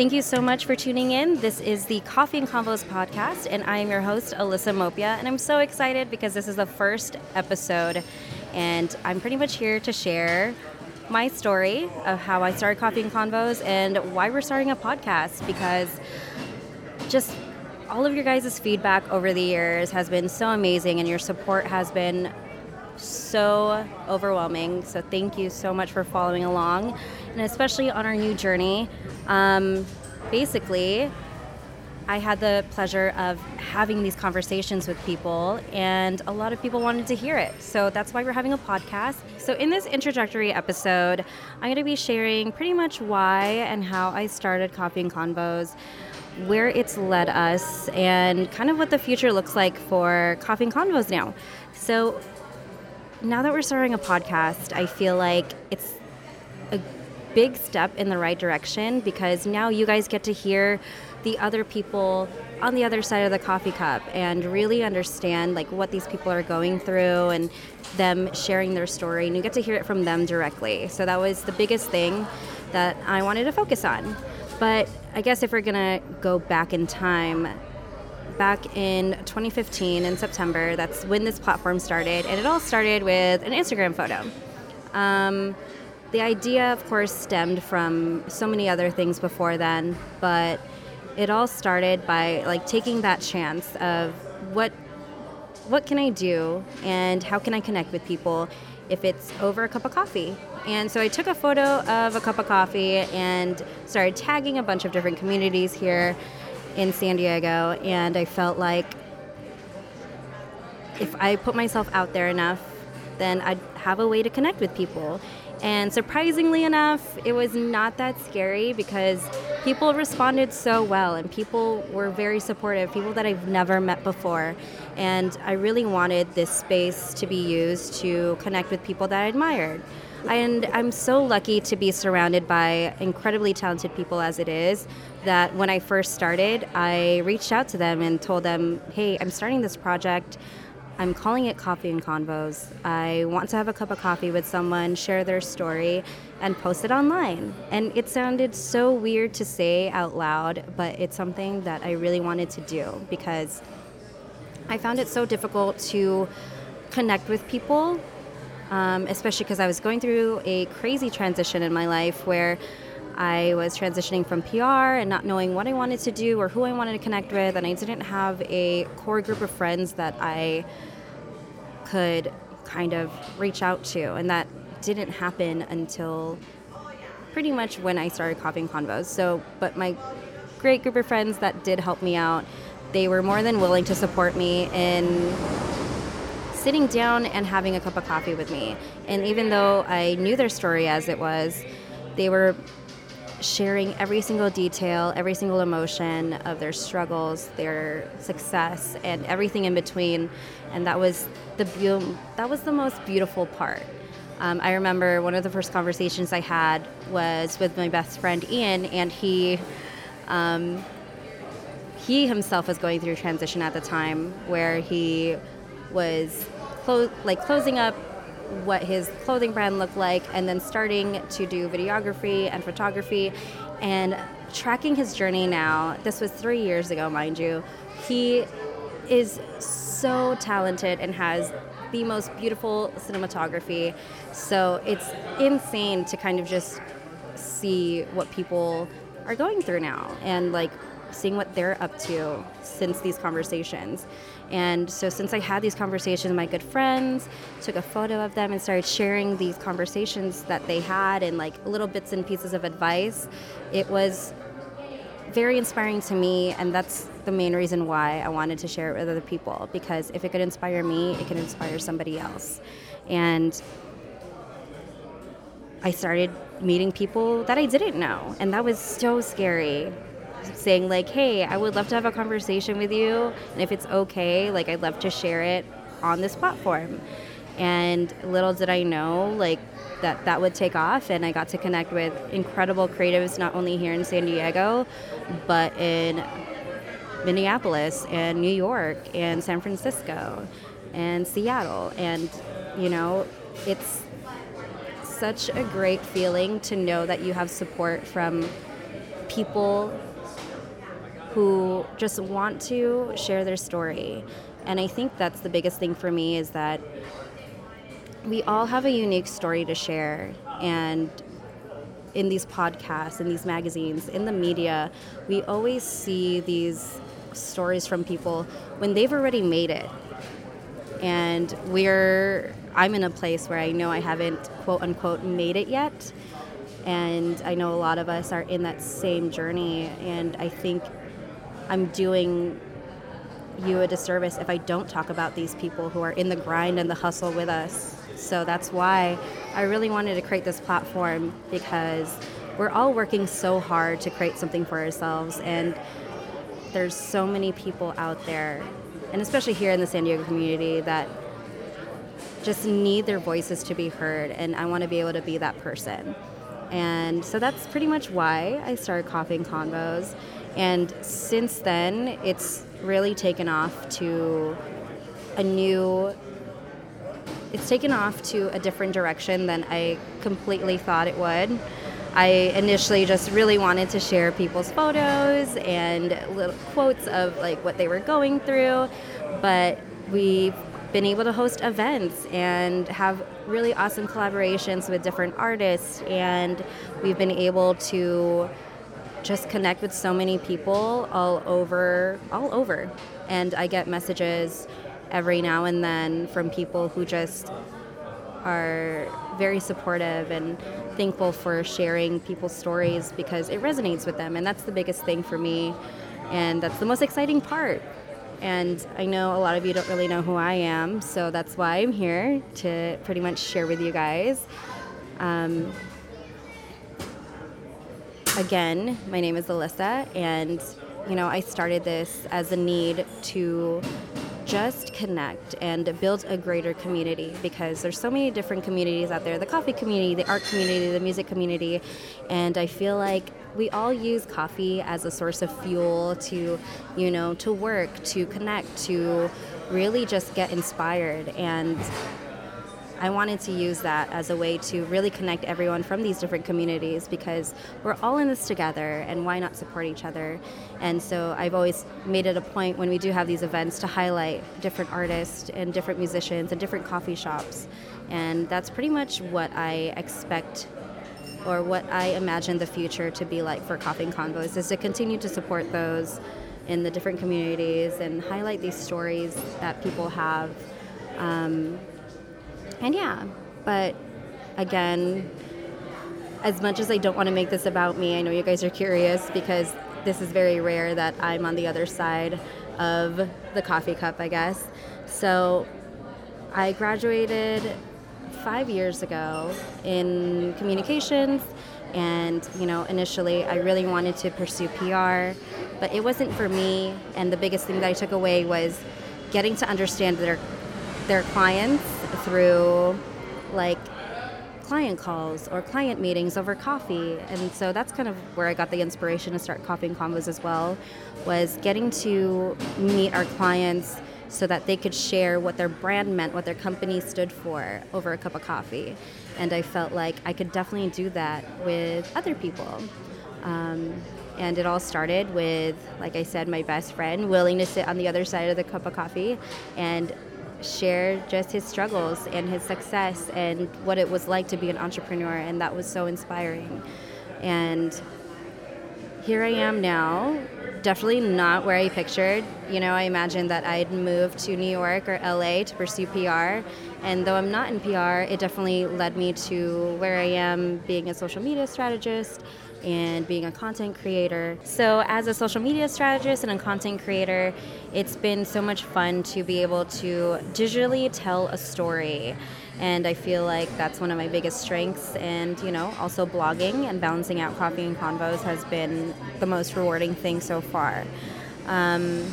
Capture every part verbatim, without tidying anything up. Thank you so much for tuning in. This is the Coffee and Convos podcast, and I am your host, Alyssa Mopia, and I'm so excited because this is the first episode, and I'm pretty much here to share my story of how I started Coffee and Convos and why we're starting a podcast, because just all of your guys' feedback over the years has been so amazing, and your support has been so overwhelming. So thank you so much for following along, and especially on our new journey. Um, basically, I had the pleasure of having these conversations with people, and a lot of people wanted to hear it. So that's why we're having a podcast. So in this introductory episode, I'm going to be sharing pretty much why and how I started Coffee and Convos, where it's led us, and kind of what the future looks like for Coffee and Convos now. So now that we're starting a podcast, I feel like it's a big step in the right direction, because now you guys get to hear the other people on the other side of the coffee cup and really understand like what these people are going through and them sharing their story, and you get to hear it from them directly. So that was the biggest thing that I wanted to focus on. But I guess if we're gonna go back in time, back in twenty fifteen in September, that's when this platform started, and it all started with an Instagram photo. Um, the idea, of course, stemmed from so many other things before then, but it all started by like taking that chance of what what can I do and how can I connect with people if it's over a cup of coffee. And so I took a photo of a cup of coffee and started tagging a bunch of different communities here in San Diego, and I felt like if I put myself out there enough, then I'd have a way to connect with people. And surprisingly enough, it was not that scary, because people responded so well, and people were very supportive, people that I've never met before. And I really wanted this space to be used to connect with people that I admired. And I'm so lucky to be surrounded by incredibly talented people as it is, that when I first started, I reached out to them and told them, hey, I'm starting this project. I'm calling it Coffee and Convos. I want to have a cup of coffee with someone, share their story, and post it online. And it sounded so weird to say out loud, but it's something that I really wanted to do, because I found it so difficult to connect with people. Um, especially because I was going through a crazy transition in my life where I was transitioning from P R and not knowing what I wanted to do or who I wanted to connect with, and I didn't have a core group of friends that I could kind of reach out to, and that didn't happen until pretty much when I started Coffee and Convos. So, but my great group of friends that did help me out, they were more than willing to support me in sitting down and having a cup of coffee with me. And even though I knew their story as it was, they were sharing every single detail, every single emotion of their struggles, their success, and everything in between. And that was the be- that was the most beautiful part. Um, I remember one of the first conversations I had was with my best friend Ian, and he um, he himself was going through a transition at the time where he was clo- like closing up what his clothing brand looked like, and then starting to do videography and photography and tracking his journey now. This was three years ago, mind you. He is so talented and has the most beautiful cinematography. So it's insane to kind of just see what people are going through now, and like seeing what they're up to since these conversations. And so since I had these conversations with my good friends, took a photo of them and started sharing these conversations that they had and like little bits and pieces of advice, it was very inspiring to me. And that's the main reason why I wanted to share it with other people, because if it could inspire me, it can inspire somebody else. And I started meeting people that I didn't know, and that was so scary. Saying like, hey, I would love to have a conversation with you, and if it's okay, like I'd love to share it on this platform. And little did I know like that that would take off, and I got to connect with incredible creatives, not only here in San Diego, but in Minneapolis and New York and San Francisco and Seattle. And you know, it's such a great feeling to know that you have support from people who just want to share their story. And I think that's the biggest thing for me, is that we all have a unique story to share. And in these podcasts, in these magazines, in the media, we always see these stories from people when they've already made it. And we're I'm in a place where I know I haven't, quote unquote, made it yet. And I know a lot of us are in that same journey. And I think I'm doing you a disservice if I don't talk about these people who are in the grind and the hustle with us. So that's why I really wanted to create this platform, because we're all working so hard to create something for ourselves. And there's so many people out there, and especially here in the San Diego community, that just need their voices to be heard, and I want to be able to be that person. And so that's pretty much why I started Coffee and Convos. And since then, it's really taken off to a new, it's taken off to a different direction than I completely thought it would. I initially just really wanted to share people's photos and little quotes of like what they were going through, but we've been able to host events and have really awesome collaborations with different artists, and we've been able to just connect with so many people all over, all over. And I get messages every now and then from people who just are very supportive and thankful for sharing people's stories, because it resonates with them, and that's the biggest thing for me, and that's the most exciting part. And I know a lot of you don't really know who I am, so that's why I'm here to pretty much share with you guys. Um, again, my name is Alyssa, and you know, I started this as a need to just connect and build a greater community, because there's so many different communities out there, the coffee community, the art community, the music community, and I feel like we all use coffee as a source of fuel to, you know, to work, to connect, to really just get inspired. And I wanted to use that as a way to really connect everyone from these different communities, because we're all in this together, and why not support each other? And so I've always made it a point when we do have these events to highlight different artists and different musicians and different coffee shops. And that's pretty much what I expect, or what I imagine the future to be like for Coffee and Convos, is to continue to support those in the different communities and highlight these stories that people have. Um, And yeah, but again, as much as I don't want to make this about me, I know you guys are curious, because this is very rare that I'm on the other side of the coffee cup, I guess. So I graduated five years ago in communications, and you know, initially I really wanted to pursue P R, but it wasn't for me. And the biggest thing that I took away was getting to understand their their clients through like client calls or client meetings over coffee. And so that's kind of where I got the inspiration to start Coffee and Convos as well, was getting to meet our clients so that they could share what their brand meant, what their company stood for over a cup of coffee. And I felt like I could definitely do that with other people. Um, and it all started with, like I said, my best friend willing to sit on the other side of the cup of coffee and share just his struggles and his success and what it was like to be an entrepreneur. And that was so inspiring. And here I am now, definitely not where I pictured. You know, I imagined that I'd move to New York or L A to pursue P R. And though I'm not in P R, it definitely led me to where I am, being a social media strategist and being a content creator. So as a social media strategist and a content creator, it's been so much fun to be able to digitally tell a story. And I feel like that's one of my biggest strengths. And, you know, also blogging and balancing out Coffee and Convos has been the most rewarding thing so far. Um,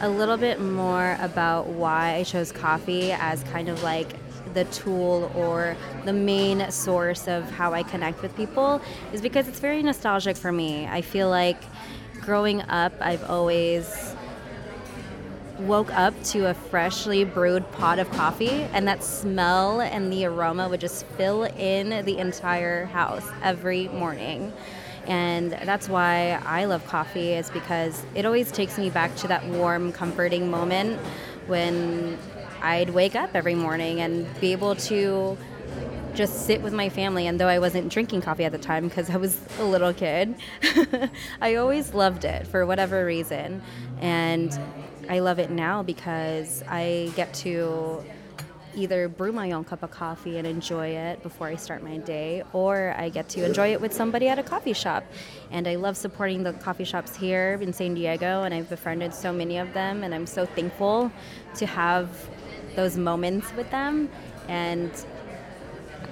a little bit more about why I chose coffee as kind of like the tool or the main source of how I connect with people is because it's very nostalgic for me. I feel like growing up, I've always woke up to a freshly brewed pot of coffee, and that smell and the aroma would just fill in the entire house every morning. And that's why I love coffee, is because it always takes me back to that warm, comforting moment when I'd wake up every morning and be able to just sit with my family. And though I wasn't drinking coffee at the time because I was a little kid, I always loved it for whatever reason. And I love it now because I get to either brew my own cup of coffee and enjoy it before I start my day, or I get to enjoy it with somebody at a coffee shop. And I love supporting the coffee shops here in San Diego, and I've befriended so many of them, and I'm so thankful to have those moments with them. And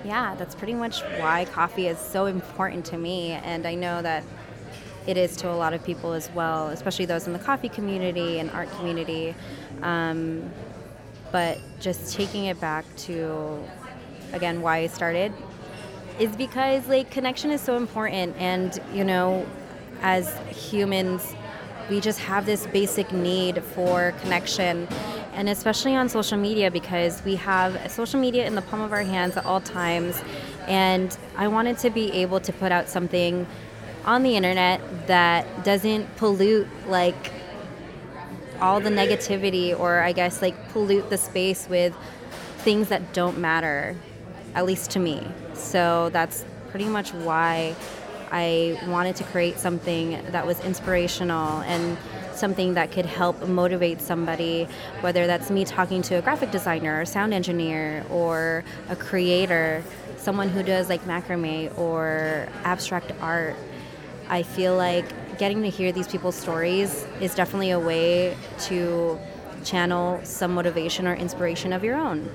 yeah, that's pretty much why coffee is so important to me, and I know that it is to a lot of people as well, especially those in the coffee community and art community. Um, But just taking it back to, again, why I started is because, like, connection is so important. And, you know, as humans, we just have this basic need for connection. And especially on social media, because we have social media in the palm of our hands at all times. And I wanted to be able to put out something on the internet that doesn't pollute, like, all the negativity, or I guess like pollute the space with things that don't matter, at least to me. So that's pretty much why I wanted to create something that was inspirational and something that could help motivate somebody, whether that's me talking to a graphic designer or sound engineer or a creator, someone who does like macrame or abstract art. I feel like getting to hear these people's stories is definitely a way to channel some motivation or inspiration of your own.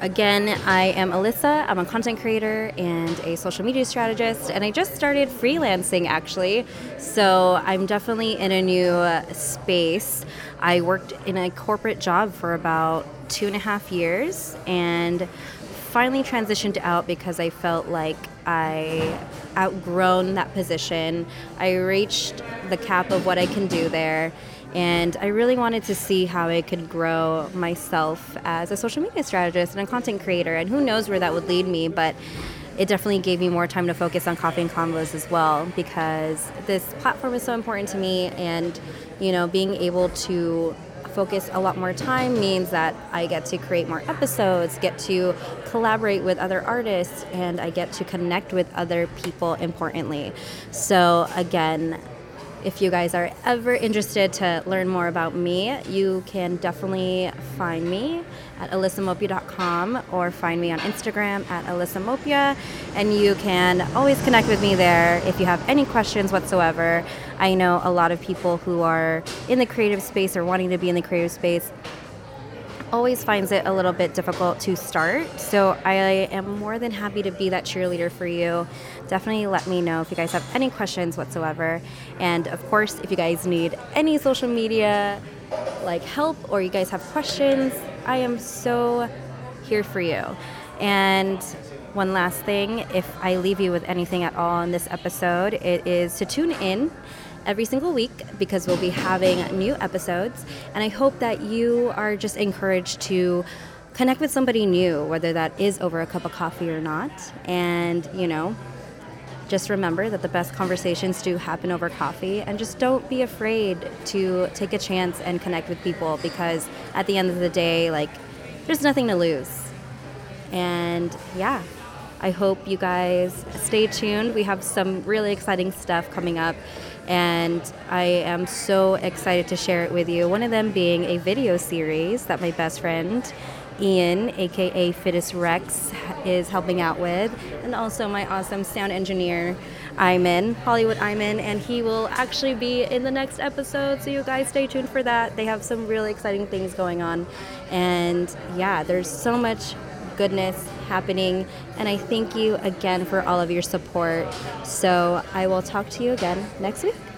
Again, I am Alyssa. I'm a content creator and a social media strategist, and I just started freelancing, actually. So I'm definitely in a new uh, space. I worked in a corporate job for about two and a half years and finally transitioned out because I felt like I outgrown that position. I reached the cap of what I can do there, and I really wanted to see how I could grow myself as a social media strategist and a content creator, and who knows where that would lead me, but it definitely gave me more time to focus on Coffee and Convos as well, because this platform is so important to me. And, you know, being able to focus a lot more time means that I get to create more episodes, get to collaborate with other artists, and I get to connect with other people, importantly. So again, if you guys are ever interested to learn more about me, you can definitely find me at Alyssa Mopia dot com or find me on Instagram at Alyssa Mopia, and you can always connect with me there if you have any questions whatsoever. I know a lot of people who are in the creative space or wanting to be in the creative space always finds it a little bit difficult to start, so I am more than happy to be that cheerleader for you. Definitely let me know if you guys have any questions whatsoever. And of course, if you guys need any social media like help, or you guys have questions, I am so here for you. And one last thing, if I leave you with anything at all in this episode, it is to tune in every single week, because we'll be having new episodes, and I hope that you are just encouraged to connect with somebody new, whether that is over a cup of coffee or not. And, you know, just remember that the best conversations do happen over coffee, and just don't be afraid to take a chance and connect with people, because at the end of the day, like, there's nothing to lose. And yeah, I hope you guys stay tuned. We have some really exciting stuff coming up, and I am so excited to share it with you. One of them being a video series that my best friend, Ian, aka Fittest Rex, is helping out with, and also my awesome sound engineer, Iman, Hollywood Iman, and he will actually be in the next episode, so you guys stay tuned for that. They have some really exciting things going on, and yeah, there's so much goodness happening, and I thank you again for all of your support. So I will talk to you again next week.